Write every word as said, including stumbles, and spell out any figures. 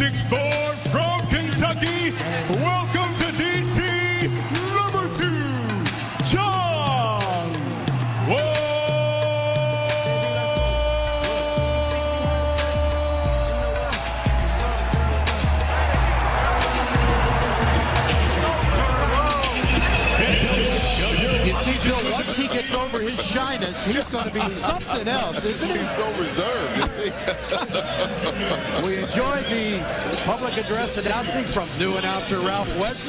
six four from Kentucky. Welcome to D C, number two, John Wall. You see, Bill, once he gets over his shyness, he's going to be something else, isn't he? He's so reserved. We enjoyed the public address announcing from new announcer Ralph Wesley.